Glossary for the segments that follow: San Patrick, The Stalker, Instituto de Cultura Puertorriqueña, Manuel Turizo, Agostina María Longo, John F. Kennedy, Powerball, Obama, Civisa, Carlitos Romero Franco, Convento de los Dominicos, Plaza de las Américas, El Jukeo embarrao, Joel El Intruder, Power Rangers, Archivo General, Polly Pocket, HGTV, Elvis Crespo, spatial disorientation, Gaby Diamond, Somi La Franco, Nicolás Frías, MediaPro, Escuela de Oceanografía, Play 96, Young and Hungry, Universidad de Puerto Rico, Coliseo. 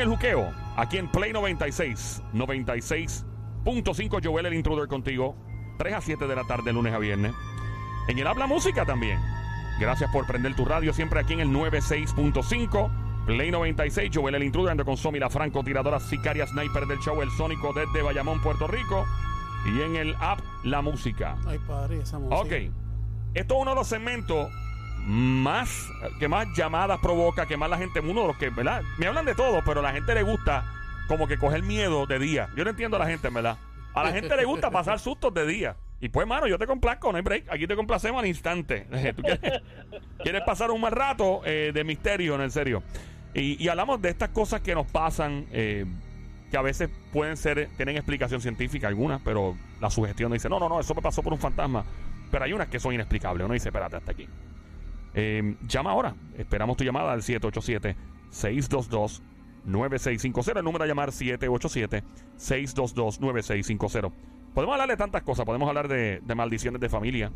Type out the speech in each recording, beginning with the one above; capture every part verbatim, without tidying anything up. El Jukeo, aquí en Play noventa y seis, noventa y seis punto cinco. Joel El Intruder contigo, tres a siete de la tarde, lunes a viernes. En el Habla Música también. Gracias por prender tu radio, siempre aquí en el noventa y seis punto cinco. Play noventa y seis, Joel El Intruder, ando con Somi La Franco, tiradora, sicaria, sniper del show El Sónico desde Bayamón, Puerto Rico. Y en el app La Música. Ay, padre, esa música. Ok. Esto es uno de los segmentos más, que más llamadas provoca, que más la gente, uno de los que, ¿verdad? Me hablan de todo, pero a la gente le gusta como que coger miedo de día. Yo no entiendo a la gente, ¿verdad? A la gente le gusta pasar sustos de día. Y pues, mano, yo te complazco, no hay break. Aquí te complacemos al instante. ¿Tú quieres, quieres pasar un mal rato eh, de misterio, en el serio? Y, y hablamos de estas cosas que nos pasan, eh, que a veces pueden ser, tienen explicación científica algunas, pero la sugestión dice, no, no, no, eso me pasó por un fantasma. Pero hay unas que son inexplicables. Uno dice, espérate, hasta aquí. Eh, llama ahora. Esperamos tu llamada al siete ocho siete, seis dos dos, nueve seis cinco cero. El número a llamar siete ocho siete, seis dos dos, nueve seis cinco cero. Podemos hablar de tantas cosas. Podemos hablar de, de maldiciones de familia.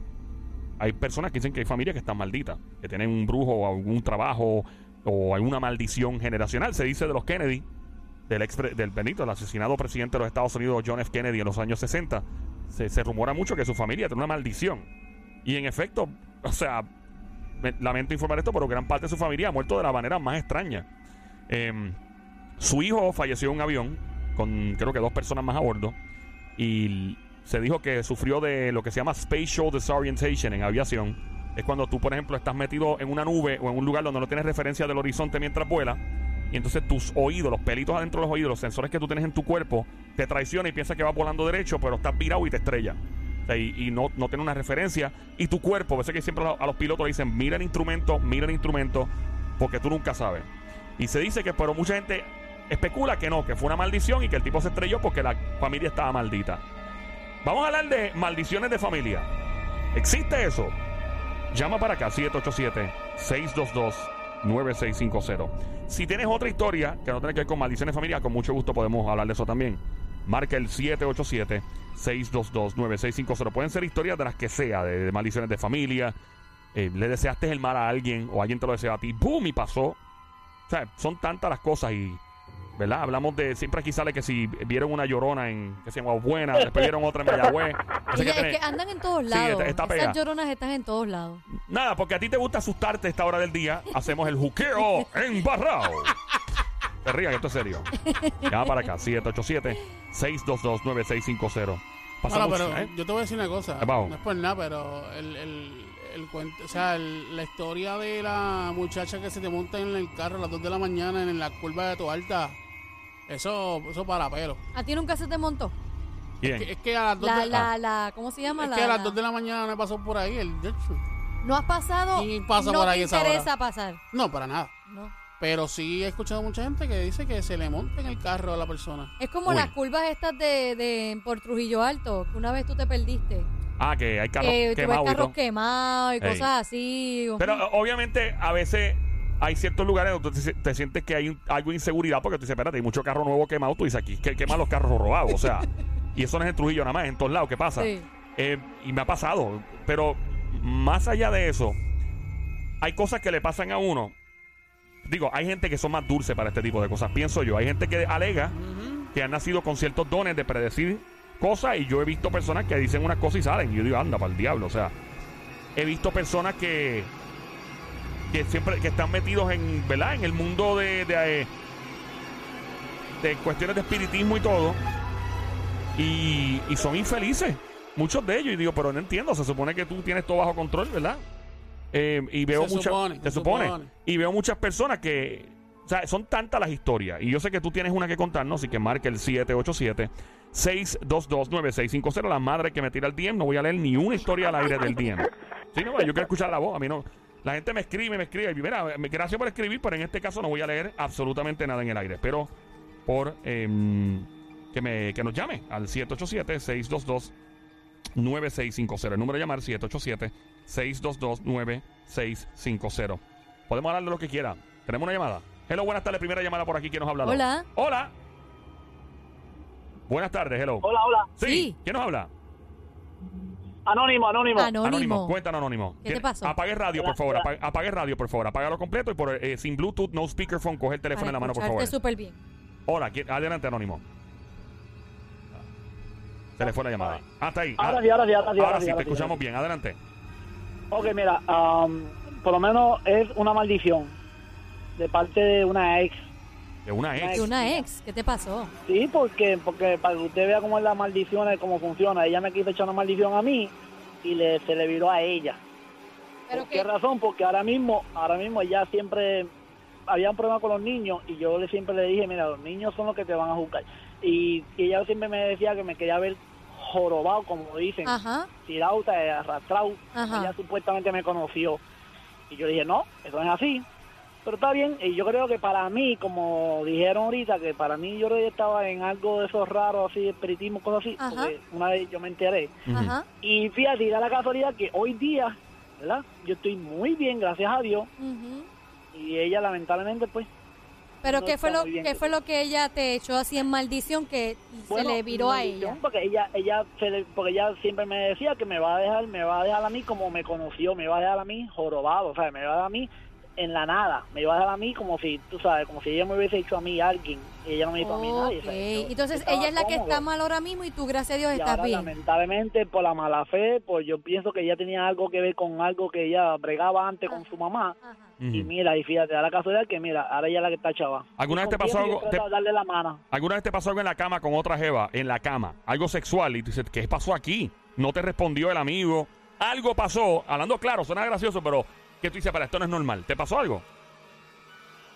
Hay personas que dicen que hay familias que están malditas, que tienen un brujo o algún trabajo o alguna maldición generacional. Se dice de los Kennedy, del, ex, del bendito, el asesinado presidente de los Estados Unidos, John F. Kennedy, en los años sesenta. Se, se rumora mucho que su familia tiene una maldición. Y en efecto, o sea, me, lamento informar esto, pero gran parte de su familia ha muerto de la manera más extraña. Eh, su hijo falleció en un avión con creo que dos personas más a bordo. Y se dijo que sufrió de lo que se llama spatial disorientation en aviación. Es cuando tú, por ejemplo, estás metido en una nube o en un lugar donde no tienes referencia del horizonte mientras vuelas. Y entonces tus oídos, los pelitos adentro de los oídos, los sensores que tú tienes en tu cuerpo, te traicionan y piensas que vas volando derecho, pero estás virado y te estrellas. O sea, y, y no, no tienes una referencia. Y tu cuerpo, a veces que siempre a los pilotos le dicen, mira el instrumento, mira el instrumento, porque tú nunca sabes. Y se dice que, pero mucha gente especula que no, que fue una maldición y que el tipo se estrelló porque la familia estaba maldita. Vamos a hablar de maldiciones de familia. ¿Existe eso? Llama para acá, siete ocho siete, seis dos dos, nueve seis cinco cero. Si tienes otra historia que no tiene que ver con maldiciones de familia, con mucho gusto podemos hablar de eso también. Marca el siete ocho siete, seis dos dos, nueve seis cinco cero. Pueden ser historias de las que sea, de, de maldiciones de familia, eh, le deseaste el mal a alguien o alguien te lo deseaba a ti, ¡boom! Y pasó. O sea, son tantas las cosas y, ¿verdad? Hablamos de, siempre aquí sale que si vieron una llorona en, que se llama Buena, después vieron otra en Mayagüez. O sea, es tenés, que andan en todos lados. Sí, está, está esas lloronas están en todos lados. Nada, porque a ti te gusta asustarte a esta hora del día, hacemos el jukeo embarrao. Te rías, que esto es serio. Llama para acá, siete ocho siete, seis dos dos, nueve seis cinco cero. Pasamos, bueno, pero ¿eh? Yo te voy a decir una cosa. Vamos. No es por nada, pero el, el, el cuento, o sea, el, la historia de la muchacha que se te monta en el carro a las dos de la mañana en la curva de Toalta, eso, eso para pelo. ¿A ti nunca se te montó? ¿Quién? Es que, es que a las dos la, de la, ah. la, ¿cómo se llama? Es la, que a las dos de la mañana me pasó por ahí el hecho. ¿No has pasado? Y pasa no por ahí esa hora. ¿No te interesa pasar? No, para nada. No. Pero sí he escuchado mucha gente que dice que se le monta en el carro a la persona. Es como Uy. Las curvas estas de, de por Trujillo Alto, que una vez tú te perdiste. Ah, que hay carros que quemados. Carros quemados y Ey. Cosas así. Pero uh-huh. obviamente a veces hay ciertos lugares donde te, te sientes que hay un, algo de inseguridad, porque tú dices, espérate, hay mucho carro nuevo quemado. Tú dices, aquí que queman los carros robados. O sea, y eso no es en Trujillo nada más, en todos lados, ¿qué pasa? Sí. Eh, y me ha pasado. Pero más allá de eso, hay cosas que le pasan a uno. Digo, hay gente que son más dulces para este tipo de cosas, pienso yo. Hay gente que alega uh-huh. que han nacido con ciertos dones de predecir cosas, y yo he visto personas que dicen unas cosas y salen. Y yo digo, anda, para el diablo. O sea, he visto personas que que siempre que están metidos en, ¿verdad?, en el mundo de, de, de cuestiones de espiritismo y todo, y, y son infelices, muchos de ellos. Y digo, pero no entiendo, se supone que tú tienes todo bajo control, ¿verdad? Eh, y veo muchas supone, se supone, supone y veo muchas personas que, o sea, son tantas las historias, y yo sé que tú tienes una que contarnos, así que marca el siete ocho siete, seis dos dos, nueve seis cinco cero. La madre que me tira el D M, no voy a leer ni una historia al aire del D M. Sí, no, yo quiero escuchar la voz. A mí no, la gente me escribe, me escribe, y mira, gracias por escribir, pero en este caso no voy a leer absolutamente nada en el aire. Pero por eh, que, me, que nos llame al siete ocho siete, seis dos dos, nueve seis cinco cero. El número de llamar siete ocho siete, seis dos dos, nueve seis cinco cero. Podemos hablar de lo que quiera. Tenemos una llamada. Hello, buenas tardes. Primera llamada por aquí que nos ha hablado. Hola. Hola. Buenas tardes, hello. Hola, hola. Sí. sí. ¿Quién nos habla? Anónimo, anónimo. Anónimo. anónimo. Cuéntanos, anónimo. ¿Qué te pasó? Apague radio, por favor. Apague, apague radio, por favor. Apágalo completo y por, eh, sin Bluetooth, no speakerphone. Coge el teléfono Para en la mano, por favor. Súper bien. Hola, ¿quién? Adelante, Anónimo. Se le fue la llamada. Hasta ahí. Ahora sí, ahora sí, ahora sí. Ahora sí, te escuchamos bien. Adelante. Ok, mira, um, por lo menos es una maldición de parte de una ex. ¿De una ex? De una ex. ¿Qué te pasó? Sí, porque, porque para que usted vea cómo es la maldición, cómo funciona. Ella me quiso echar una maldición a mí y le, se le viró a ella. ¿Pero por qué? ¿Qué razón? Porque ahora mismo, ahora mismo ella siempre... Había un problema con los niños y yo le siempre le dije, mira, los niños son los que te van a juzgar. Y, y ella siempre me decía que me quería ver jorobado, como dicen, ajá, tirado, arrastrado. Ajá. Ella supuestamente me conoció. Y yo le dije, no, eso no es así. Pero está bien, y yo creo que para mí, como dijeron ahorita, que para mí yo estaba en algo de esos raros, así, espiritismo, cosas así, ajá, porque una vez yo me enteré. Ajá. Y fíjate, da la casualidad que hoy día, ¿verdad? Yo estoy muy bien, gracias a Dios. Uh-huh. Y ella lamentablemente pues... ¿Pero no qué fue lo qué fue lo que ella te echó así en maldición que bueno, se le viró a ella? Porque ella ella se le, porque ella siempre me decía que me va a dejar me va a dejar a mí como me conoció, me va a dejar a mí jorobado, o sea, me va a dejar a mí en la nada, me va a dejar a mí como si, tú sabes, como si ella me hubiese hecho a mí alguien y ella no me hizo okay. a mí nadie. O sea, yo, entonces ella es la cómodo. que está mal ahora mismo y tú, gracias a Dios, y estás ahora, bien. Lamentablemente por la mala fe, pues yo pienso que ella tenía algo que ver con algo que ella bregaba antes ajá, con su mamá. Ajá. Y uh-huh. mira, y fíjate, da la casualidad que mira, ahora ella es la que está chava. ¿Alguna vez te pasó algo? Te, darle la mano. ¿Alguna vez te pasó algo en la cama con otra jeva? En la cama, algo sexual. Y tú dices, ¿qué pasó aquí? No te respondió el amigo. Algo pasó, hablando claro, suena gracioso, pero que tú dices, para esto no es normal. ¿Te pasó algo?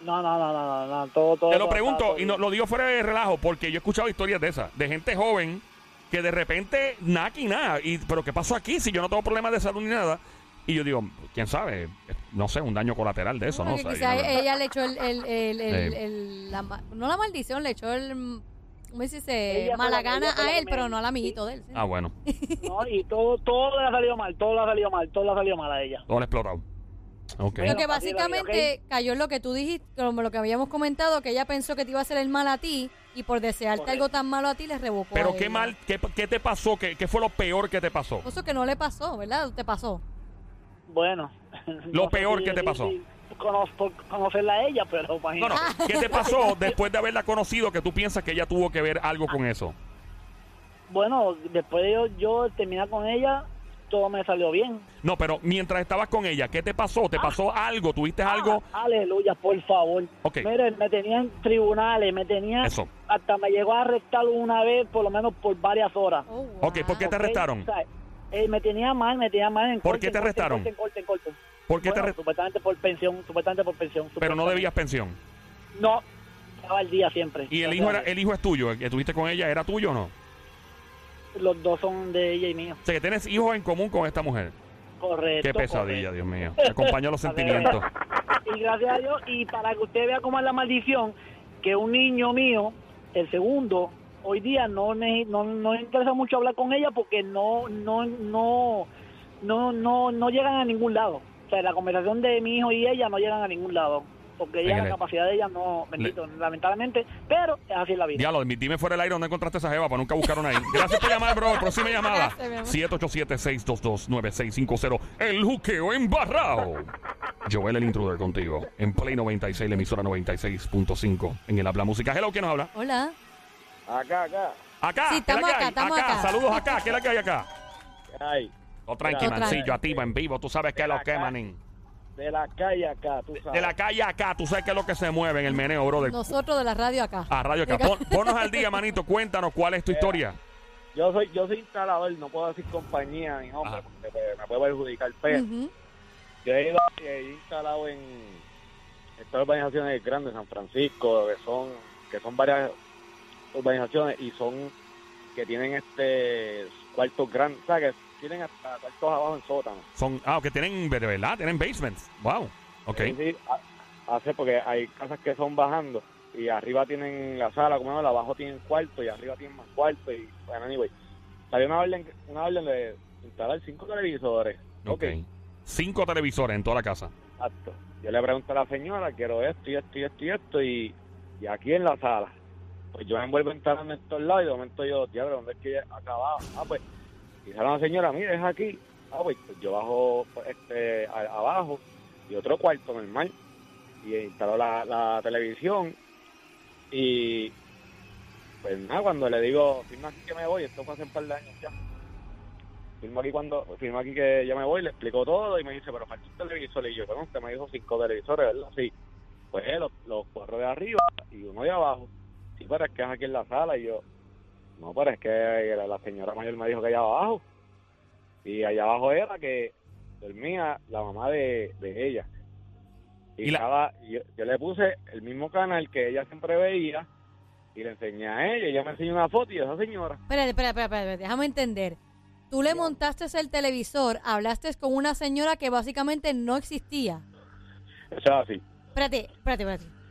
No, no, no, no, no, no. Todo, todo. Te lo pregunto, todo, todo, y no, lo digo fuera de relajo, porque yo he escuchado historias de esas, de gente joven que de repente, nada y nada. Y, pero ¿qué pasó aquí? Si yo no tengo problemas de salud ni nada. Y yo digo, quién sabe, no sé, un daño colateral de eso, ¿no? ¿no? O sea, quizás ella le echó el, el, el, el, el la, no la maldición, le echó el, ¿cómo se dice? Mala gana a él, pero no al amiguito de él. ¿Sí? Ah, bueno. No, y todo, todo le ha salido mal, todo le ha salido mal, todo le ha salido mal a ella. Todo le ha explotado. Okay. Lo que básicamente cayó en lo que tú dijiste, lo que habíamos comentado, que ella pensó que te iba a hacer el mal a ti y por desearte por algo tan malo a ti le revocó. Pero qué mal, qué, qué te pasó, ¿Qué, qué fue lo peor que te pasó? Eso que no le pasó, ¿verdad? Te pasó. Bueno, lo no peor si, que te pasó. Si, si, cono, por conocerla a ella, pero imagínate. No, no. ¿Qué te pasó después de haberla conocido que tú piensas que ella tuvo que ver algo con eso? Bueno, después de yo, yo terminar con ella, todo me salió bien. No, pero mientras estabas con ella, ¿qué te pasó? ¿Te ah, pasó algo? ¿Tuviste ah, algo? Aleluya, por favor. Okay. Miren, me tenían tribunales, me tenían... Eso. Hasta me llegó a arrestar una vez, por lo menos por varias horas. Oh, wow. Ok, ¿por qué te okay, arrestaron? O sea, Eh, me tenía mal, me tenía mal en corte. ¿Por qué te arrestaron? En corte, en corte, en corte. ¿Por qué bueno, te arrestaron? Supuestamente por pensión, supuestamente por pensión. Supuestamente. ¿Pero no debías pensión? No, estaba al día siempre. ¿Y el hijo era, el hijo es tuyo? ¿El que tuviste con ella era tuyo o no? Los dos son de ella y mío. O sea, que tienes hijos en común con esta mujer. Correcto. Qué pesadilla, correcto. Dios mío. Me acompaña los sentimientos. Y gracias a Dios, y para que usted vea cómo es la maldición, que un niño mío, el segundo... Hoy día no me no, no me interesa mucho hablar con ella porque no no no no no no llegan a ningún lado. O sea, la conversación de mi hijo y ella no llegan a ningún lado porque ella, la capacidad de ella no, bendito, le... lamentablemente, pero es así la vida. Diablo, dime fuera del aire dónde encontraste esa jeva para nunca buscaron ahí. Gracias por llamar, bro. Próxima llamada. siete ocho siete, seis dos dos, nueve seis cinco cero. El Jukeo embarrao. Joel el Intruder contigo en Play noventa y seis, la emisora noventa y seis punto cinco. En el Habla Música. Hello, ¿quién nos habla? Hola. Acá, acá. Acá, sí, estamos acá, estamos acá. acá. Saludos acá, ¿qué es la que hay acá? ¿Qué hay? No, tranqui, mancillo, a ti, en vivo, tú sabes qué es lo que, manín. De la calle acá, tú sabes. De la calle acá, tú sabes qué es lo que se mueve en el meneo, brother. Nosotros de la radio acá. A radio acá. Pon, ponnos al día, manito, cuéntanos cuál es tu Era. historia. Yo soy yo soy instalador, no puedo decir compañía, mi hombre, porque me puede perjudicar, pero uh-huh. yo he ido he instalado en estas urbanizaciones grandes, San Francisco, que son, que son varias... urbanizaciones y son que tienen este cuartos grandes, o sea, que tienen hasta cuartos abajo en sótanos. Son, ah, que tienen, ¿verdad? Tienen basements. Wow, ok. Sí, sí, hace porque hay casas que son bajando y arriba tienen la sala, como no, abajo tienen cuarto y arriba tienen más cuarto y, bueno, anyway. Salió una orden, una orden de instalar cinco televisores. Ok. okay. Cinco televisores en toda la casa. Exacto. Yo le pregunto a la señora, quiero esto y esto y esto y esto y, y aquí en la sala. Pues yo me envuelvo entrando en estos lados y de momento yo, diablo, ¿dónde es que ya acababa? Ah, pues, y sale una señora, mire, es aquí. Ah, pues, pues yo bajo este a, abajo y otro cuarto normal y instaló la, la televisión Y pues nada, cuando le digo, firma aquí que me voy, esto fue hace un par de años ya. Firmo aquí cuando, firmo aquí que ya me voy, le explicó todo y me dice, pero falta un televisor. Y yo, bueno, usted me dijo cinco televisores, ¿verdad? Sí. Pues los, los cuatro de arriba y uno de abajo. Sí, pero es que es aquí en la sala. Y yo, no, pero es que la, la señora mayor me dijo que allá abajo. Y allá abajo era que dormía la mamá de, de ella. Y, y la... cada, yo, yo le puse el mismo canal que ella siempre veía y le enseñé a ella. Y ella me enseñó una foto y esa señora... Espérate, espérate, espérate, déjame entender. Tú le montaste el televisor, hablaste con una señora que básicamente no existía. Eso es así. Espérate, espérate,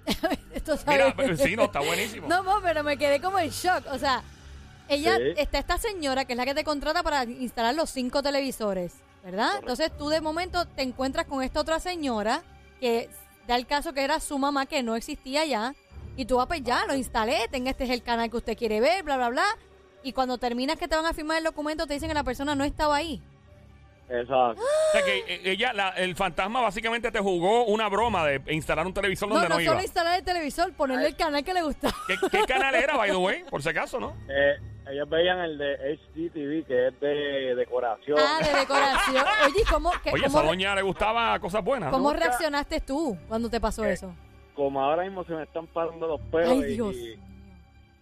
espérate. Esto sabe. Mira, sí, no, está buenísimo. No, no, pero me quedé como en shock. O sea, ella, sí. Está esta señora que es la que te contrata para instalar los cinco televisores, ¿verdad? Correcto. Entonces tú de momento te encuentras con esta otra señora que da el caso que era su mamá que no existía ya. Y tú vas, pues ya, lo instalé, ten, este es el canal que usted quiere ver, bla, bla, bla. Y cuando terminas que te van a firmar el documento, te dicen que la persona no estaba ahí. Exacto. O sea que ella, la, el fantasma básicamente te jugó una broma de instalar un televisor donde no, no, no iba. No, solo instalar el televisor, ponerle el canal que le gustaba. ¿Qué, qué canal era, by the way? Por si acaso, ¿no? Eh, ellos veían el de H G T V, que es de decoración. Ah, de decoración. Oye, ¿cómo, qué, Oye cómo, esa doña le gustaba cosas buenas. ¿Cómo ¿no? reaccionaste tú cuando te pasó eh, eso? Como ahora mismo se me están parando los pelos. Ay, Dios. Y,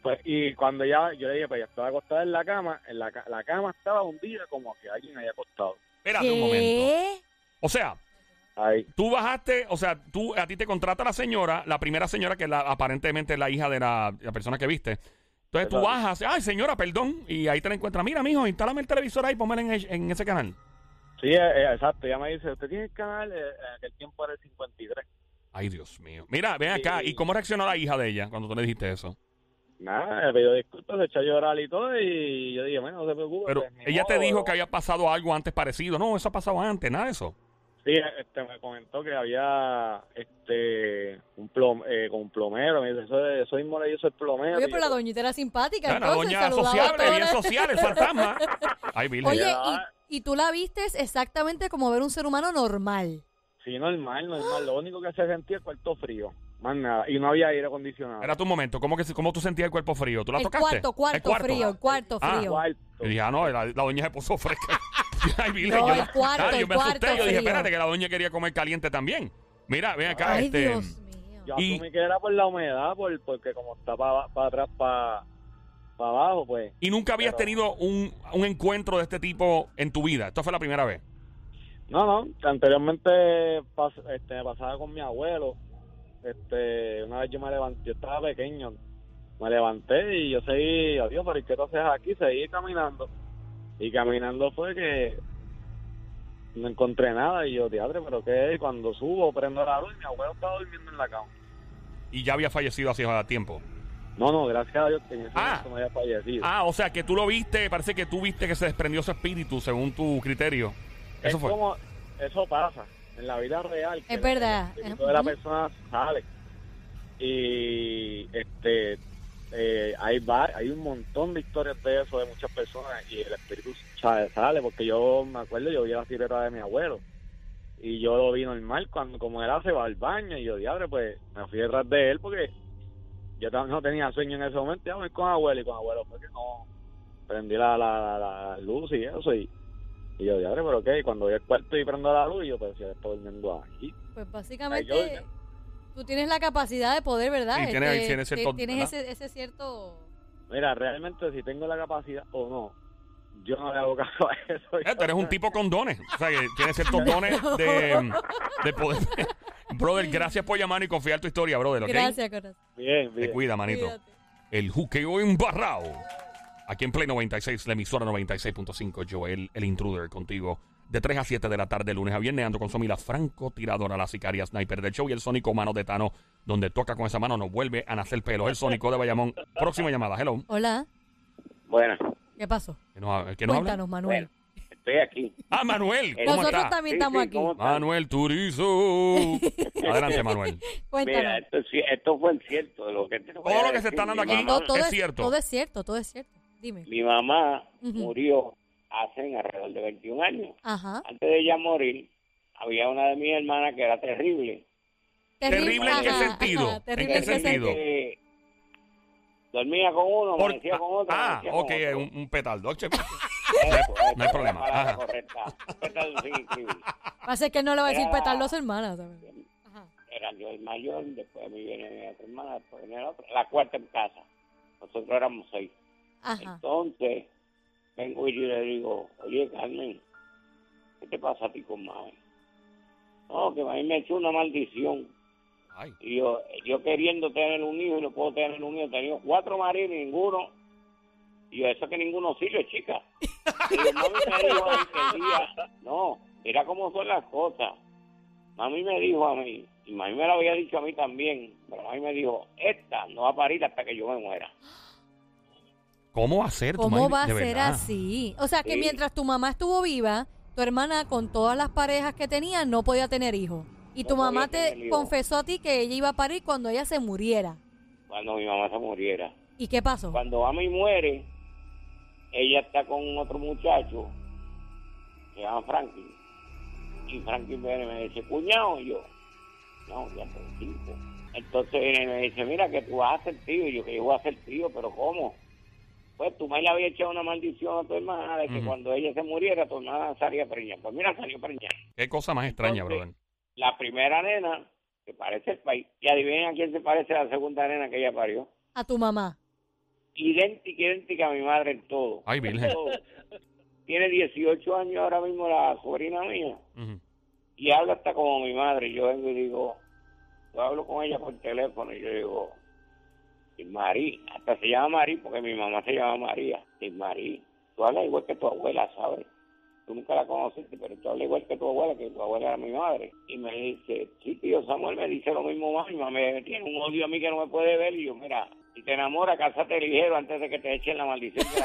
Pues, y cuando ya, yo le dije, pues ya estaba acostada en la cama, en la, la cama estaba hundida como que alguien haya acostado. Espérate ¿Qué? un momento. O sea, Ahí. tú bajaste, o sea, tú a ti te contrata la señora, la primera señora que es la, aparentemente la hija de la, la persona que viste. Entonces tú bajas, ay señora, perdón, y ahí te la encuentras, mira mijo, instálame el televisor ahí, ponme en, en ese canal. Sí, eh, exacto, ella me dice, usted tiene el canal, eh, aquel tiempo era el cincuenta y tres. Ay, Dios mío. Mira, ven acá, sí. ¿Y cómo reaccionó la hija de ella cuando tú le dijiste eso? Nada, me pidió disculpas, se echó a llorar y todo, y yo dije, bueno, no se preocupe. Pero ella modo, te dijo que había pasado algo antes parecido, no, eso ha pasado antes, nada de eso. Sí, este, me comentó que había este un plom, eh, con un plomero, me dice, soy, soy morello, soy plomero. Oye, pero la doñita era simpática, claro, entonces. La doña sociable, bien social, el fantasma. Ay, Virgen. Oye, y, y tú la vistes exactamente como ver un ser humano normal. Sí, normal, normal, ¡ah! Lo único que se sentía es cuarto frío. Más nada, y no había aire acondicionado. Era tu momento, ¿cómo, que, cómo tú sentías el cuerpo frío? ¿Tú la el tocaste? Cuarto, cuarto, el cuarto frío, el cuarto frío. Ah, cuarto. Yo dije, ah, no, la, la doña se puso fresca. Ay, mire, no, yo, el cuarto, claro, el yo me cuarto asusté, frío. Yo dije, espérate, que la doña quería comer caliente también. Mira, ven acá. Ay, este, Dios mío. Yo asumí que era por la humedad, por, porque como está para pa atrás, para pa abajo, pues. ¿Y nunca habías pero, tenido un, un encuentro de este tipo en tu vida? ¿Esto fue la primera vez? No, no, anteriormente pas, este, me pasaba con mi abuelo. Este, una vez yo me levanté, yo estaba pequeño, me levanté y yo seguí, adiós, pero ¿y qué tú haces aquí? Seguí caminando. Y caminando fue que no encontré nada y yo, diadre, pero ¿qué es? Cuando subo, prendo la luz y mi abuelo estaba durmiendo en la cama. ¿Y ya había fallecido hacía tiempo? No, no, gracias a Dios que en ese ah, momento no había fallecido. Ah, o sea, que tú lo viste, parece que tú viste que se desprendió su espíritu según tu criterio. Eso es fue. Como, eso pasa. En la vida real, que es verdad, el espíritu de la persona sale. Y este eh, hay va, hay un montón de historias de eso, de muchas personas, y el espíritu sale, sale porque yo me acuerdo, yo vi la sirena de mi abuelo, y yo lo vi normal, cuando como él hace, va al baño, y yo, diabre, pues me fui detrás de él, porque yo no tenía sueño en ese momento, ya voy con abuelo, y con abuelo, porque no prendí la, la, la, la luz y eso, y Y yo, diadre, pero ¿qué? Y cuando voy al cuarto y prendo la luz, yo pensé, estoy durmiendo aquí. Pues básicamente, yo, ¿eh? tú tienes la capacidad de poder, ¿verdad? Sí, tienes, este, tienes, cierto, tienes ¿verdad? Ese, ese cierto... Mira, realmente, si tengo la capacidad o no, yo no le hago caso a eso. Eh, tú eres un tipo con dones. O sea, que tienes ciertos dones de, de poder... Brother, gracias por llamar y confiar tu historia, brother, ¿ok? Gracias, corazón. Bien, bien. Te cuida, manito. Cuídate. El juqueo embarrao. Aquí en Play noventa y seis, la emisora noventa y seis punto cinco, Joel, el intruder, contigo de tres a siete de la tarde, lunes a viernes. Ando con Somi La Franco, tiradora, la sicaria sniper del show y el sónico mano de Tano, donde toca con esa mano, nos vuelve a nacer pelos. El sónico de Bayamón. Próxima llamada, hello. Hola. Buenas. ¿Qué pasó? ¿Qué nos, ¿qué nos Cuéntanos, habla? Manuel. Bueno, estoy aquí. Ah, Manuel. ¿Cómo Nosotros está? también sí, estamos sí, aquí. Manuel Turizo. Adelante, Manuel. Cuéntanos. Mira, esto, esto fue el cierto. Lo que te todo lo que se está dando aquí no, todo es, es cierto. Todo es cierto, todo es cierto. Dime. Mi mamá uh-huh. murió hace alrededor de veintiún años. Ajá. Antes de ella morir, había una de mis hermanas que era terrible. ¿Terrible, ¿Terrible en qué sentido? Ajá, ¿Terrible en qué sentido? Que Dormía con uno, amanecía con otro. Ah, ok, otro. Un, un petardo. Eso, no hay problema. Ajá. Petardo sin inscribir. Pasa que él no le va a decir petardo a su hermana. Ajá. Era yo el mayor, después a mí viene mi otra hermana, después viene la otra. La cuarta en casa. Nosotros éramos seis. Ajá. Entonces, vengo y yo le digo, oye, Carmen, ¿qué te pasa a ti con mami? No, que a mí me echó una maldición. Ay. Y yo, yo queriendo tener un hijo y no puedo tener un hijo, he tenido cuatro maridos y ninguno. Y yo, eso que ninguno sirve, chica. Y yo, mami me dijo a mí que día, no, mira cómo son las cosas. Mami me dijo a mí, y mami me lo había dicho a mí también, pero mami me dijo, esta no va a parir hasta que yo me muera. ¿Cómo va a ser? ¿Cómo va a ser así? O sea, que sí, mientras tu mamá estuvo viva, tu hermana con todas las parejas que tenía no podía tener hijos. Y no, tu mamá te confesó a ti que ella iba a parir cuando ella se muriera. Cuando mi mamá se muriera. ¿Y qué pasó? Cuando mami muere, ella está con otro muchacho que se llama Franklin. Y Franklin viene y me dice, cuñado, y yo, no, ya soy cinco. Entonces él me dice, mira que tú vas a ser tío. Y yo, que yo voy a ser tío, pero ¿cómo? Pues tu madre le había echado una maldición a tu hermana de que uh-huh. cuando ella se muriera, tu hermana salía preñada. Pues mira, salió preñada. Qué cosa más extraña, brother. La primera nena, que parece el país, y adivinen a quién se parece la segunda nena que ella parió. A tu mamá. Idéntica, idéntica a mi madre en todo. Ay, virgen. Tiene dieciocho años ahora mismo la sobrina mía. Uh-huh. Y habla hasta como mi madre. Yo vengo y digo, yo hablo con ella por teléfono y yo digo, Marí, hasta se llama Marí porque mi mamá se llama María. Marí, tú hablas igual que tu abuela, ¿sabes? Tú nunca la conociste, pero tú hablas igual que tu abuela, que tu abuela era mi madre. Y me dice, sí, tío Samuel, me dice lo mismo más. Mi mamá me tiene un odio a mí que no me puede ver. Y yo, mira, si te enamoras, cásate ligero antes de que te echen la maldición. De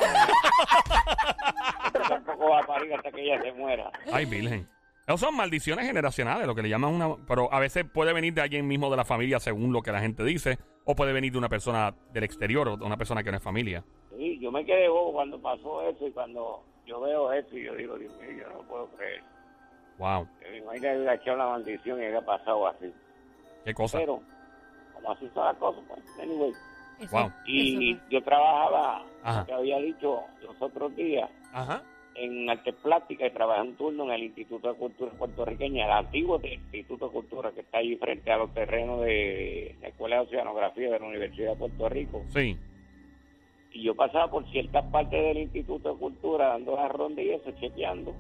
la tampoco va a parir hasta que ella se muera. Ay, virgen. No son maldiciones generacionales, lo que le llaman una... Pero a veces puede venir de alguien mismo de la familia, según lo que la gente dice, o puede venir de una persona del exterior o de una persona que no es familia. Sí, yo me quedé bobo cuando pasó eso y cuando yo veo eso y yo digo, Dios mío, yo no puedo creer. Wow. Que mi imagina hubiera echado la maldición y hubiera pasado así. ¿Qué cosa? Pero, como así son las cosas, pues, anyway. Eso, wow. Y eso, yo trabajaba, ajá, te había dicho los otros días, ajá, en artes plásticas y trabajé un turno en el Instituto de Cultura Puertorriqueña, el antiguo de Instituto de Cultura que está allí frente a los terrenos de la Escuela de Oceanografía de la Universidad de Puerto Rico. Sí. Y yo pasaba por ciertas partes del Instituto de Cultura dando las rondas y eso, chequeando.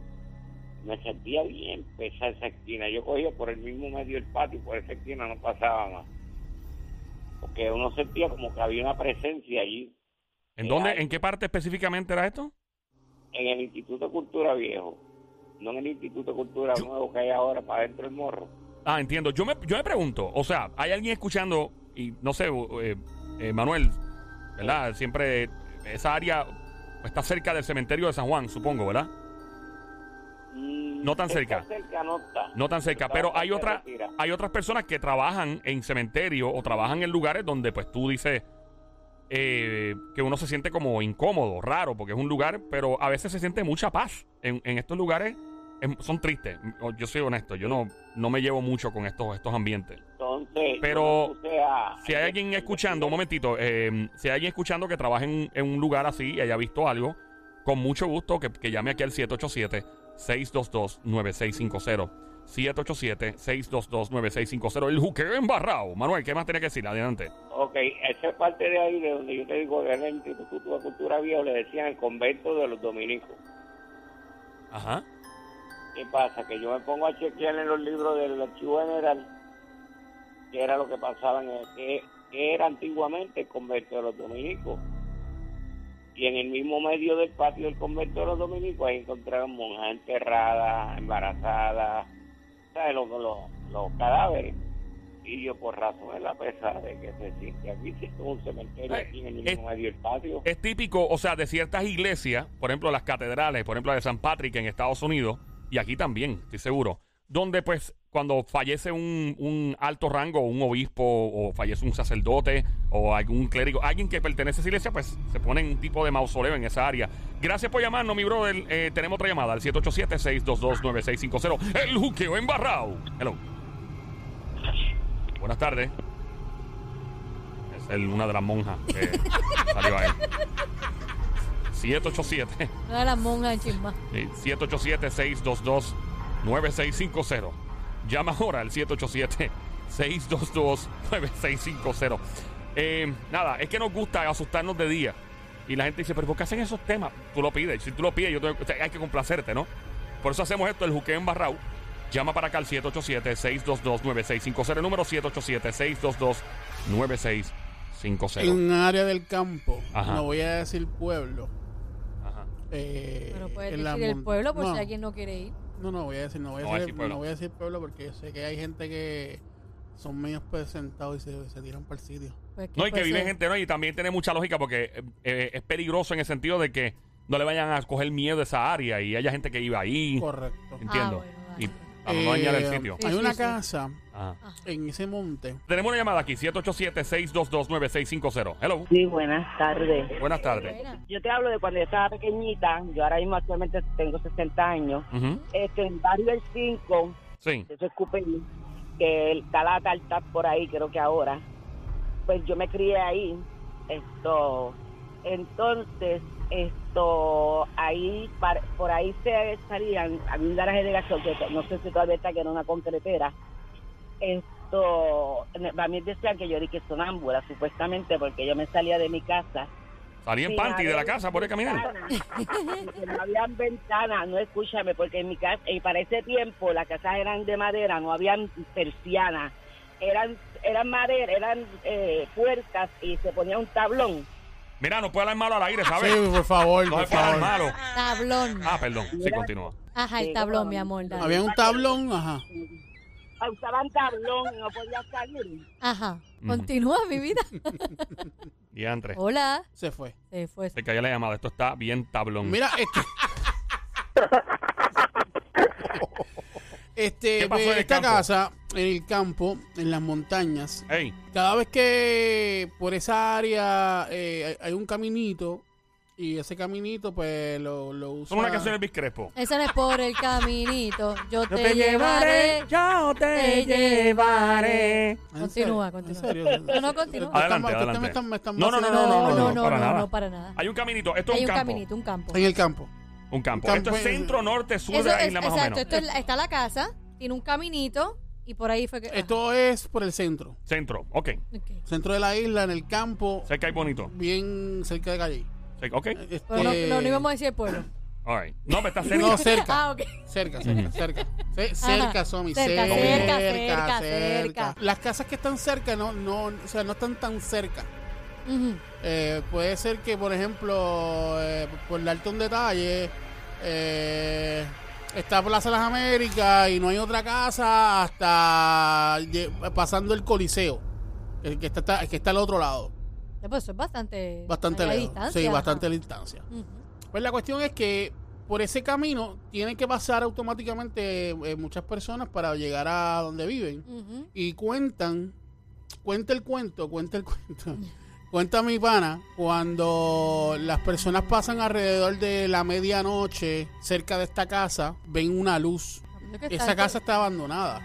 Me sentía bien pesa esa esquina. Yo cogía por el mismo medio del patio y por esa esquina no pasaba más. Porque uno sentía como que había una presencia allí. ¿En dónde? Ahí. ¿En qué parte específicamente era esto? En el Instituto de Cultura Viejo, no en el Instituto de Cultura yo, Nuevo que hay ahora para dentro del morro. Ah, entiendo. Yo me, yo me pregunto, o sea, hay alguien escuchando, y no sé, eh, eh, Manuel, ¿verdad? Sí. Siempre esa área está cerca del cementerio de San Juan, supongo, ¿verdad? Mm, no tan cerca. cerca no, está. no tan cerca, pero, pero hay, otra, hay otras personas que trabajan en cementerios o trabajan en lugares donde pues tú dices... Eh, que uno se siente como incómodo, raro, porque es un lugar, pero a veces se siente mucha paz. En, en estos lugares en, son tristes. Yo soy honesto, yo no, no me llevo mucho con estos, estos ambientes. Entonces, pero sea, si hay alguien escuchando, un momentito, eh, si hay alguien escuchando que trabaje en, en un lugar así y haya visto algo, con mucho gusto que, que llame aquí al siete ocho siete, seis dos dos, nueve seis cinco cero. siete ocho siete, seis dos dos, nueve seis cinco cero. El Jukeo embarrao. Manuel, ¿qué más tenía que decir? Adelante. Ok, esa es parte de ahí de donde yo te digo, en el Instituto de Cultura Viejo le decían el Convento de los Dominicos. Ajá. ¿Qué pasa? Que yo me pongo a chequear en los libros del Archivo General qué era lo que pasaba en el, qué, qué era antiguamente el Convento de los Dominicos. Y en el mismo medio del patio del Convento de los Dominicos ahí encontraron monjas enterradas, embarazadas, ¿sabes? Los, los, los cadáveres. Y yo por razón de la pesada de que se siente aquí, si es un cementerio aquí en el mismo medio del patio. Es típico, o sea, de ciertas iglesias, por ejemplo las catedrales, por ejemplo la de San Patrick en Estados Unidos, y aquí también, estoy seguro, donde pues cuando fallece un, un alto rango, un obispo, o fallece un sacerdote, o algún clérigo, alguien que pertenece a esa iglesia, pues se pone un tipo de mausoleo en esa área. Gracias por llamarnos, mi brother. Eh, tenemos otra llamada al siete ocho siete, seis dos dos, nueve seis cinco cero. El Jukeo embarrao. Hello. Buenas tardes. el, una de las monjas eh, salió ahí. siete ocho siete. Una de las monjas en Chisma. siete ocho siete, seis dos dos, nueve seis cinco cero. Llama ahora al siete ocho siete, seis dos dos, nueve seis cinco cero. Eh, nada, es que nos gusta asustarnos de día. Y la gente dice, pero ¿por qué hacen esos temas? Tú lo pides. Si tú lo pides, yo tengo, o sea, hay que complacerte, ¿no? Por eso hacemos esto, el Jukeo embarrao. Llama para acá al siete ocho siete, seis dos dos, nueve seis cinco cero. El número siete ocho siete, seis dos dos, nueve seis cinco cero. En un área del campo, ajá, no voy a decir pueblo. Ajá. Eh, pero puedes decir mon- el pueblo por no, si alguien no quiere ir. No, no voy a decir, no voy a, no decir, voy a decir no voy a decir pueblo porque yo sé que hay gente que son medios presentados y se, se tiran para el sitio. Pues no, y que vive gente, no, y también tiene mucha lógica porque eh, es peligroso en el sentido de que no le vayan a coger miedo a esa área y haya gente que iba ahí. Correcto. Entiendo. Ah, bueno, vale. Y vamos eh, a dañar el sitio. Sí, hay sí, una sí. casa ajá, en ese monte. Tenemos una llamada aquí, siete ocho siete, seis dos dos, nueve seis cinco cero. Hello. Sí, buenas tardes. Buenas tardes. Buenas. Yo te hablo de cuando yo estaba pequeñita, yo ahora mismo actualmente tengo sesenta años. Uh-huh. Este, en barrio del cinco, sí, eso es Cupey, que está la tarta por ahí, creo que ahora. Pues yo me crié ahí, esto, entonces, esto, ahí, par, por ahí se salían, había un garaje de gasolina, que no sé si todavía está, que era una concretera, esto, a mí decían que yo era que sonámbula, supuestamente, porque yo me salía de mi casa. Salía en panty de la casa, por ahí caminar. No habían ventanas, no, escúchame, porque en mi casa, y para ese tiempo, las casas eran de madera, no habían persianas, eran, eran madera, eran eh, puertas y se ponía un tablón. Mira, no puede hablar malo al aire, ¿sabes? Sí, por favor, no por se puede favor. Hablar malo. Tablón. Ah, perdón, sí, mira, continúa. Ajá, el tablón, mi amor. Dale. Había un tablón, ajá. Usaban tablón, no podía salir. Ajá, continúa, mi vida. Diantre. Hola. Se fue. Se fue. Se cayó la llamada, esto está bien tablón. Mira, esto. Este, en esta casa, en el campo, en las montañas, ey, cada vez que por esa área eh, hay, hay un caminito y ese caminito pues lo, lo usa. Como una canción de Elvis Crespo. Esa no es por el caminito, yo, yo te, te llevaré, llevaré, yo te, te llevaré. Continúa, continúa. No, no, continúa. Adelante, adelante. Me están, me están no, no, no, no, no, no, no, no, para no, nada. no, para nada. Hay un caminito, esto hay es un, un campo. caminito, un campo. En el campo. Un campo. Un campo. Esto es centro, norte, sur de la isla más exacto, o menos. Exacto, esto es, está la casa, tiene un caminito y por ahí fue que... Esto ajá. es por el centro. Centro, okay. ok. Centro de la isla, en el campo. Cerca y bonito. Bien cerca de calle. Okay. Este, Pero no, no, no íbamos a decir el pueblo. All right. No, me está cerca. No, cerca. Ah, okay. Cerca, cerca, cerca. C- cerca, Somi, cerca, cerca, cerca, cerca, cerca, cerca. Las casas que están cerca, no, no, o sea, no están tan cerca. Uh-huh. Eh, puede ser que, por ejemplo, eh, por darte un detalle, eh, está Plaza de las Américas y no hay otra casa hasta pasando el Coliseo, el que está, el que está al otro lado. Pues eso es bastante, bastante la distancia. Sí, ajá, bastante la distancia. Uh-huh. Pues la cuestión es que por ese camino tienen que pasar automáticamente eh, muchas personas para llegar a donde viven. Uh-huh. Y cuentan, cuenta el cuento, cuenta el cuento. Cuenta mi pana, cuando las personas pasan alrededor de la medianoche cerca de esta casa, ven una luz. Esa casa está abandonada.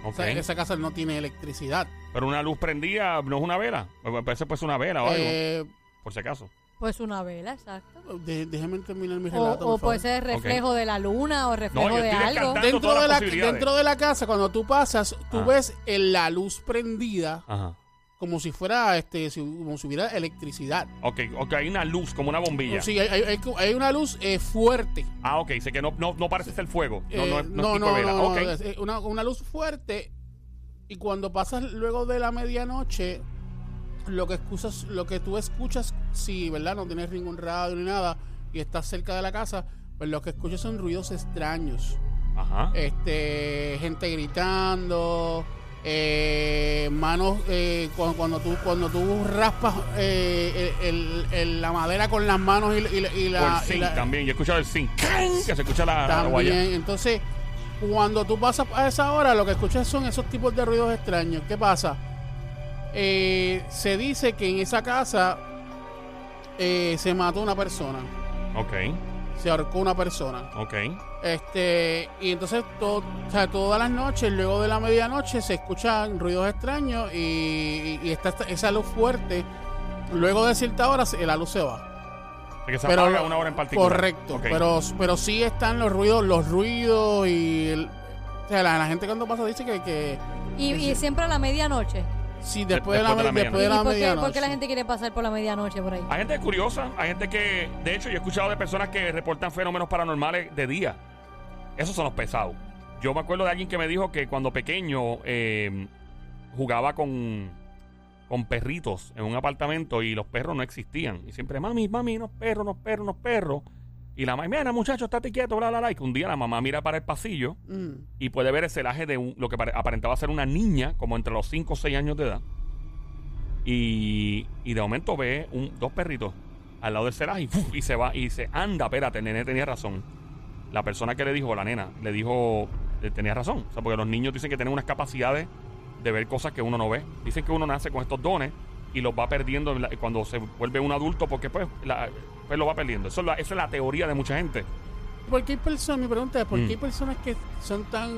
Okay. O sea, esa casa no tiene electricidad. Pero una luz prendida, ¿no es una vela? Me parece pues una vela o eh, algo, por si acaso. Pues una vela, exacto. De, déjame terminar mi relato. O, o puede ser reflejo okay. de la luna o reflejo no, de algo. Dentro de, la, dentro de la casa, cuando tú pasas, tú ajá, ves en la luz prendida... Ajá. Como si fuera, este, como si hubiera electricidad. Ok, ok, hay una luz, como una bombilla. Sí, hay, hay, hay una luz eh, fuerte. Ah, ok, sé que no, no, no parece ser fuego. No, eh, no, es, no, no, es tipo no, vela. no, okay. no es una, una luz fuerte y cuando pasas luego de la medianoche, lo que escuchas, lo que tú escuchas, si, sí, ¿verdad? No tienes ningún radio ni nada y estás cerca de la casa, pues lo que escuchas son ruidos extraños. Ajá. Este, gente gritando... Eh, manos eh, cuando, cuando tú cuando tú raspas eh, el, el, el, la madera con las manos y, y, y la o el zinc y la, también yo he escuchado el zinc que se escucha la, la guayana. Entonces cuando tú pasas a esa hora lo que escuchas son esos tipos de ruidos extraños. ¿Qué pasa? Eh, se dice que en esa casa eh, se mató una persona. Ok. se ahorcó una persona. Ok. Este, y entonces todo, o sea, todas las noches, luego de la medianoche, se escuchan ruidos extraños y, y esta, esa luz fuerte, luego de cierta hora, la luz se va. Que se pero, apaga una hora en particular. Correcto, okay. pero, pero sí están los ruidos, los ruidos y... El, o sea, la, la gente cuando pasa dice que... que y, y siempre a la medianoche. Sí, después, después de la, de la medianoche. De la porque, medianoche. Porque la gente quiere pasar por la medianoche por ahí. Hay gente curiosa, hay gente que... De hecho, yo he escuchado de personas que reportan fenómenos paranormales de día. Esos son los pesados. Yo me acuerdo de alguien que me dijo que cuando pequeño eh, jugaba con, con perritos en un apartamento y los perros no existían. Y siempre, mami, mami, unos perros, unos perros, unos perros. Y la mamá, mira, muchacho, estate quieto, bla, bla, bla. Y que un día la mamá mira para el pasillo mm. y puede ver el celaje de un, lo que aparentaba ser una niña, como entre los cinco o seis años de edad. Y, y de momento ve un, dos perritos al lado del celaje y, uf, y se va y dice, anda, espérate, el nene tenía razón. La persona que le dijo, la nena, le dijo, tenía razón. O sea, porque los niños dicen que tienen unas capacidades de ver cosas que uno no ve. Dicen que uno nace con estos dones y los va perdiendo cuando se vuelve un adulto porque pues... La, Pues lo va perdiendo. Eso es, la, eso es la teoría de mucha gente. ¿Por qué hay personas? Mi pregunta es: ¿por qué mm. hay personas que son tan,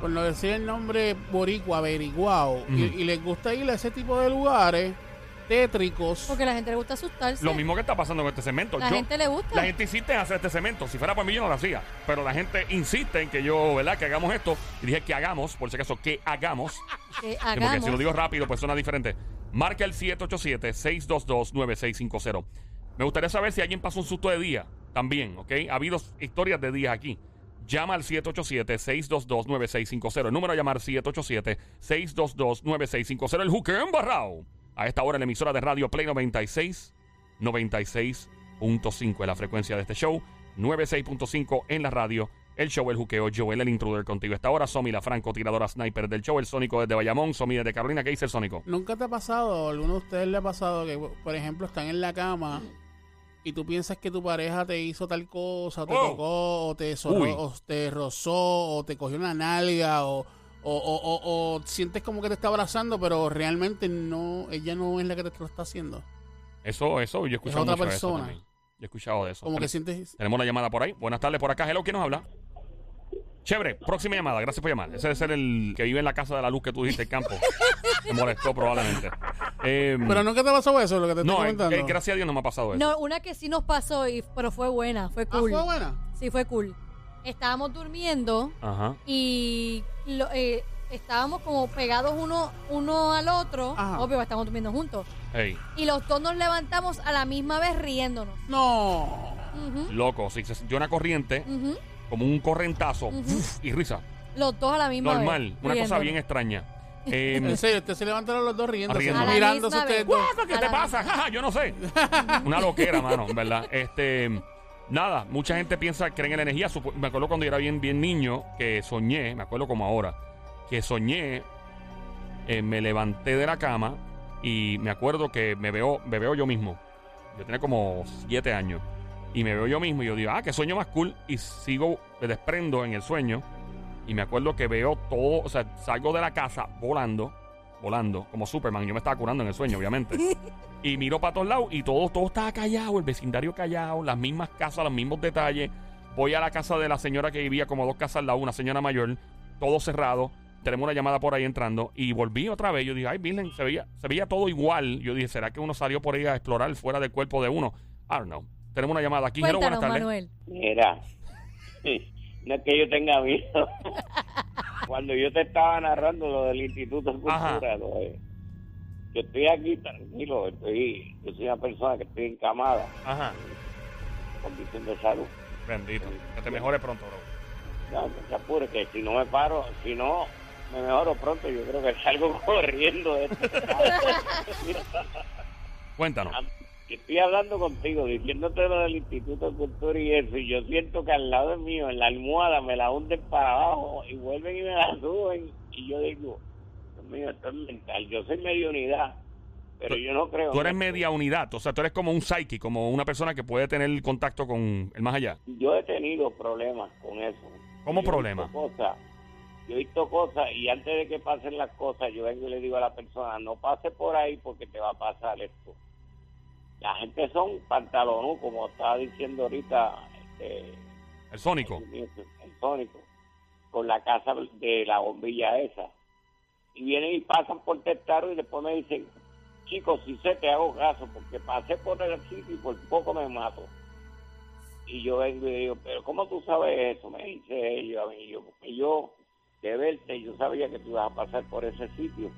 por no decir el nombre boricua, averiguado, mm. y, y les gusta ir a ese tipo de lugares tétricos? Porque a la gente le gusta asustarse. Lo mismo que está pasando con este cemento. La yo, gente le gusta. La gente insiste en hacer este cemento. Si fuera por mí, yo no lo hacía. Pero la gente insiste en que yo, ¿verdad?, que hagamos esto. Y dije que hagamos, por si acaso, que hagamos. Que hagamos. Sí, porque si lo digo rápido, pues suena diferente. Marca el siete ocho siete, seis dos dos, nueve seis cinco cero. Me gustaría saber si alguien pasó un susto de día también, ¿ok? Ha habido historias de días aquí. Llama al siete ocho siete, seis dos dos, nueve seis cinco cero. El número a llamar siete ocho siete, seis dos dos, nueve seis cinco cero. El Jukeo embarrao. A esta hora en la emisora de radio Play noventa y seis, noventa y seis punto cinco es la frecuencia de este show. noventa y seis punto cinco en la radio. El show, el Jukeo, Joel el Intruder contigo. Esta hora, Somi La Franco, tiradora sniper del show. El Sónico desde Bayamón, Somi desde Carolina. ¿Qué dice el Sónico? ¿Nunca te ha pasado, alguno de ustedes le ha pasado que, por ejemplo, están en la cama y tú piensas que tu pareja te hizo tal cosa, te oh. tocó, o te, zorró, o te rozó, o te cogió una nalga, o, o, o, o, o sientes como que te está abrazando, pero realmente no, ella no es la que te lo está haciendo? Eso, eso, yo he escuchado es otra persona. De eso yo he escuchado de eso. Como que sientes... Tenemos la llamada por ahí. Buenas tardes por acá. Hello, ¿quién nos habla? Chévere, próxima llamada, gracias por llamar. Ese debe ser el que vive en la casa de la luz que tú dijiste, el campo. Me molestó probablemente. Eh, pero nunca te pasó eso, lo que te estoy no, comentando. No, eh, gracias a Dios no me ha pasado eso. No, una que sí nos pasó, y, pero fue buena, fue cool. ¿Ah, fue buena? Sí, fue cool. Estábamos durmiendo Ajá. y lo, eh, estábamos como pegados uno, uno al otro. Ajá. Obvio, estábamos durmiendo juntos. Ey. Y los dos nos levantamos a la misma vez riéndonos. No. Uh-huh. Loco, si se sintió una corriente... Uh-huh. Como un correntazo uh-huh. uf, y risa. Los dos a la misma Normal, vez. Normal, una riendo. Cosa bien extraña. Eh, en serio, ustedes se levantaron los dos riendo, mirándose ustedes dos. ¿Qué te pasa? Jaja, yo no sé. Una loquera, mano, ¿verdad? Este, nada, mucha gente piensa, creen en la energía. Me acuerdo cuando yo era bien, bien niño, que soñé, me acuerdo como ahora, que soñé, eh, me levanté de la cama y me acuerdo que me veo, me veo yo mismo. Yo tenía como siete años. Y me veo yo mismo y yo digo, ah, qué sueño más cool. Y sigo, me desprendo en el sueño. Y me acuerdo que veo todo, o sea, salgo de la casa volando, volando, como Superman. Yo me estaba curando en el sueño, obviamente. Y miro para todos lados y todo, todo estaba callado, el vecindario callado, las mismas casas, los mismos detalles. Voy a la casa de la señora que vivía como dos casas al lado, una señora mayor, todo cerrado. Tenemos una llamada por ahí entrando. Y volví otra vez. Yo dije, ay, Virgen, se veía, se veía todo igual. Yo dije, ¿será que uno salió por ahí a explorar fuera del cuerpo de uno? I don't know. Tenemos una llamada aquí. Hello, buenas tardes. Manuel. Mira, no es que yo tenga miedo. Cuando yo te estaba narrando lo del Instituto de Cultura, yo estoy aquí tranquilo, estoy, yo soy una persona que estoy encamada. Ajá. Con condición de salud. Bendito. Que te mejores pronto, bro. No, no se apure, que si no me paro, si no me mejoro pronto, yo creo que salgo corriendo de esto. Cuéntanos. Estoy hablando contigo, diciéndote lo del Instituto de Cultura y eso, y yo siento que al lado de mío, en la almohada, me la hunden para abajo y vuelven y me la suben. Y yo digo, Dios mío, esto es mental. Yo soy media unidad, pero yo no creo. Tú eres media unidad, o sea, tú eres como un psyche, como una persona que puede tener contacto con el más allá. Yo he tenido problemas con eso. ¿Cómo problemas? Yo he visto cosas y antes de que pasen las cosas, yo vengo y le digo a la persona, no pase por ahí porque te va a pasar esto. La gente son pantalones, como estaba diciendo ahorita este, el Sónico. El, el Sónico, con la casa de la bombilla esa. Y vienen y pasan por Testaro y después me dicen, chicos, si sé te hago caso, porque pasé por el sitio y por poco me mato. Y yo vengo y digo, pero ¿cómo tú sabes eso? Me dice ellos a mí, yo, porque yo, de verte, yo sabía que tú ibas a pasar por ese sitio.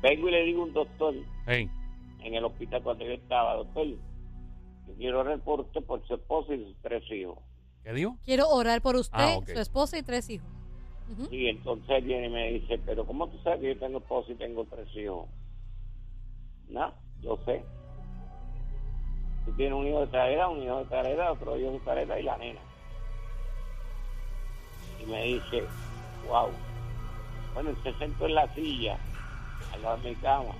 Vengo y le digo a un doctor, hey, en el hospital cuando yo estaba, doctor, yo quiero orar por usted, por su esposa y sus tres hijos. ¿Qué dijo? Quiero orar por usted, ah, okay, su esposa y tres hijos. Uh-huh. Y entonces viene y me dice, pero ¿cómo tú sabes que yo tengo esposa y tengo tres hijos? No, yo sé. Tú tienes un hijo de tal edad, un hijo de tal edad, otro hijo de tal edad y la nena. Y me dice, wow. Bueno, se sentó en la silla, al lado de mi cama.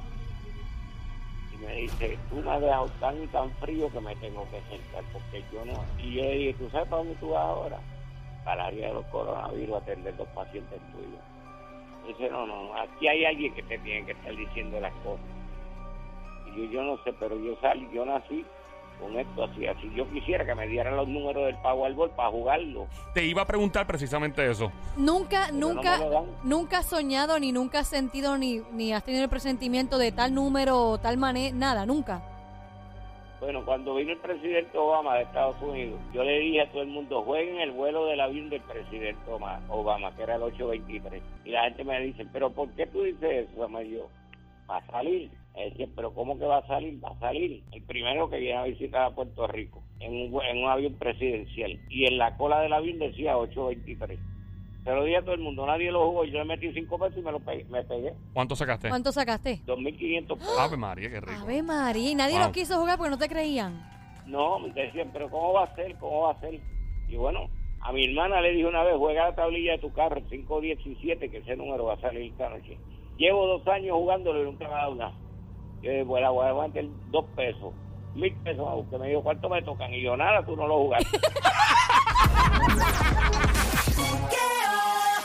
Y me dice, tú me has dejado tan y tan frío que me tengo que sentar, porque yo no. Y yo le dije, ¿tú sabes para dónde tú vas ahora? Para la área de los coronavirus, atender dos pacientes tuyos. Y dice, no, no, aquí hay alguien que te tiene que estar diciendo las cosas. Y yo, yo no sé, pero yo salí, yo nací con esto así, así. Yo quisiera que me dieran los números del Powerball para jugarlo. Te iba a preguntar precisamente eso. Nunca, pero nunca, no nunca has soñado, ni nunca has sentido, ni, ni has tenido el presentimiento de tal número o tal manera, nada, nunca. Bueno, cuando vino el presidente Obama de Estados Unidos, yo le dije a todo el mundo, jueguen el vuelo del avión del presidente Obama, que era el ocho veintitrés. Y la gente me dice, pero ¿por qué tú dices eso, mamá? Yo, va a salir. Decía, pero ¿cómo que va a salir? Va a salir el primero que viene a visitar a Puerto Rico en un, en un avión presidencial. Y en la cola del avión decía ocho veintitrés. Se lo dije a todo el mundo, nadie lo jugó. Yo le metí cinco pesos y me lo pegué, me pegué. ¿Cuánto sacaste? ¿Cuánto sacaste? dos mil quinientos pesos. ¡Ave María, qué rico! ¡Ave María! Y nadie wow. lo quiso jugar porque no te creían. No, me decían, pero ¿cómo va a ser? ¿Cómo va a ser? Y bueno, a mi hermana le dije una vez, juega la tablilla de tu carro, cinco diecisiete, que ese número va a salir esta noche. Llevo dos años jugándolo y nunca me ha dado nada. Yo dije, bueno, voy a levantar dos pesos, mil pesos, que me dijo, ¿cuánto me tocan? Y yo, nada, tú no lo jugaste.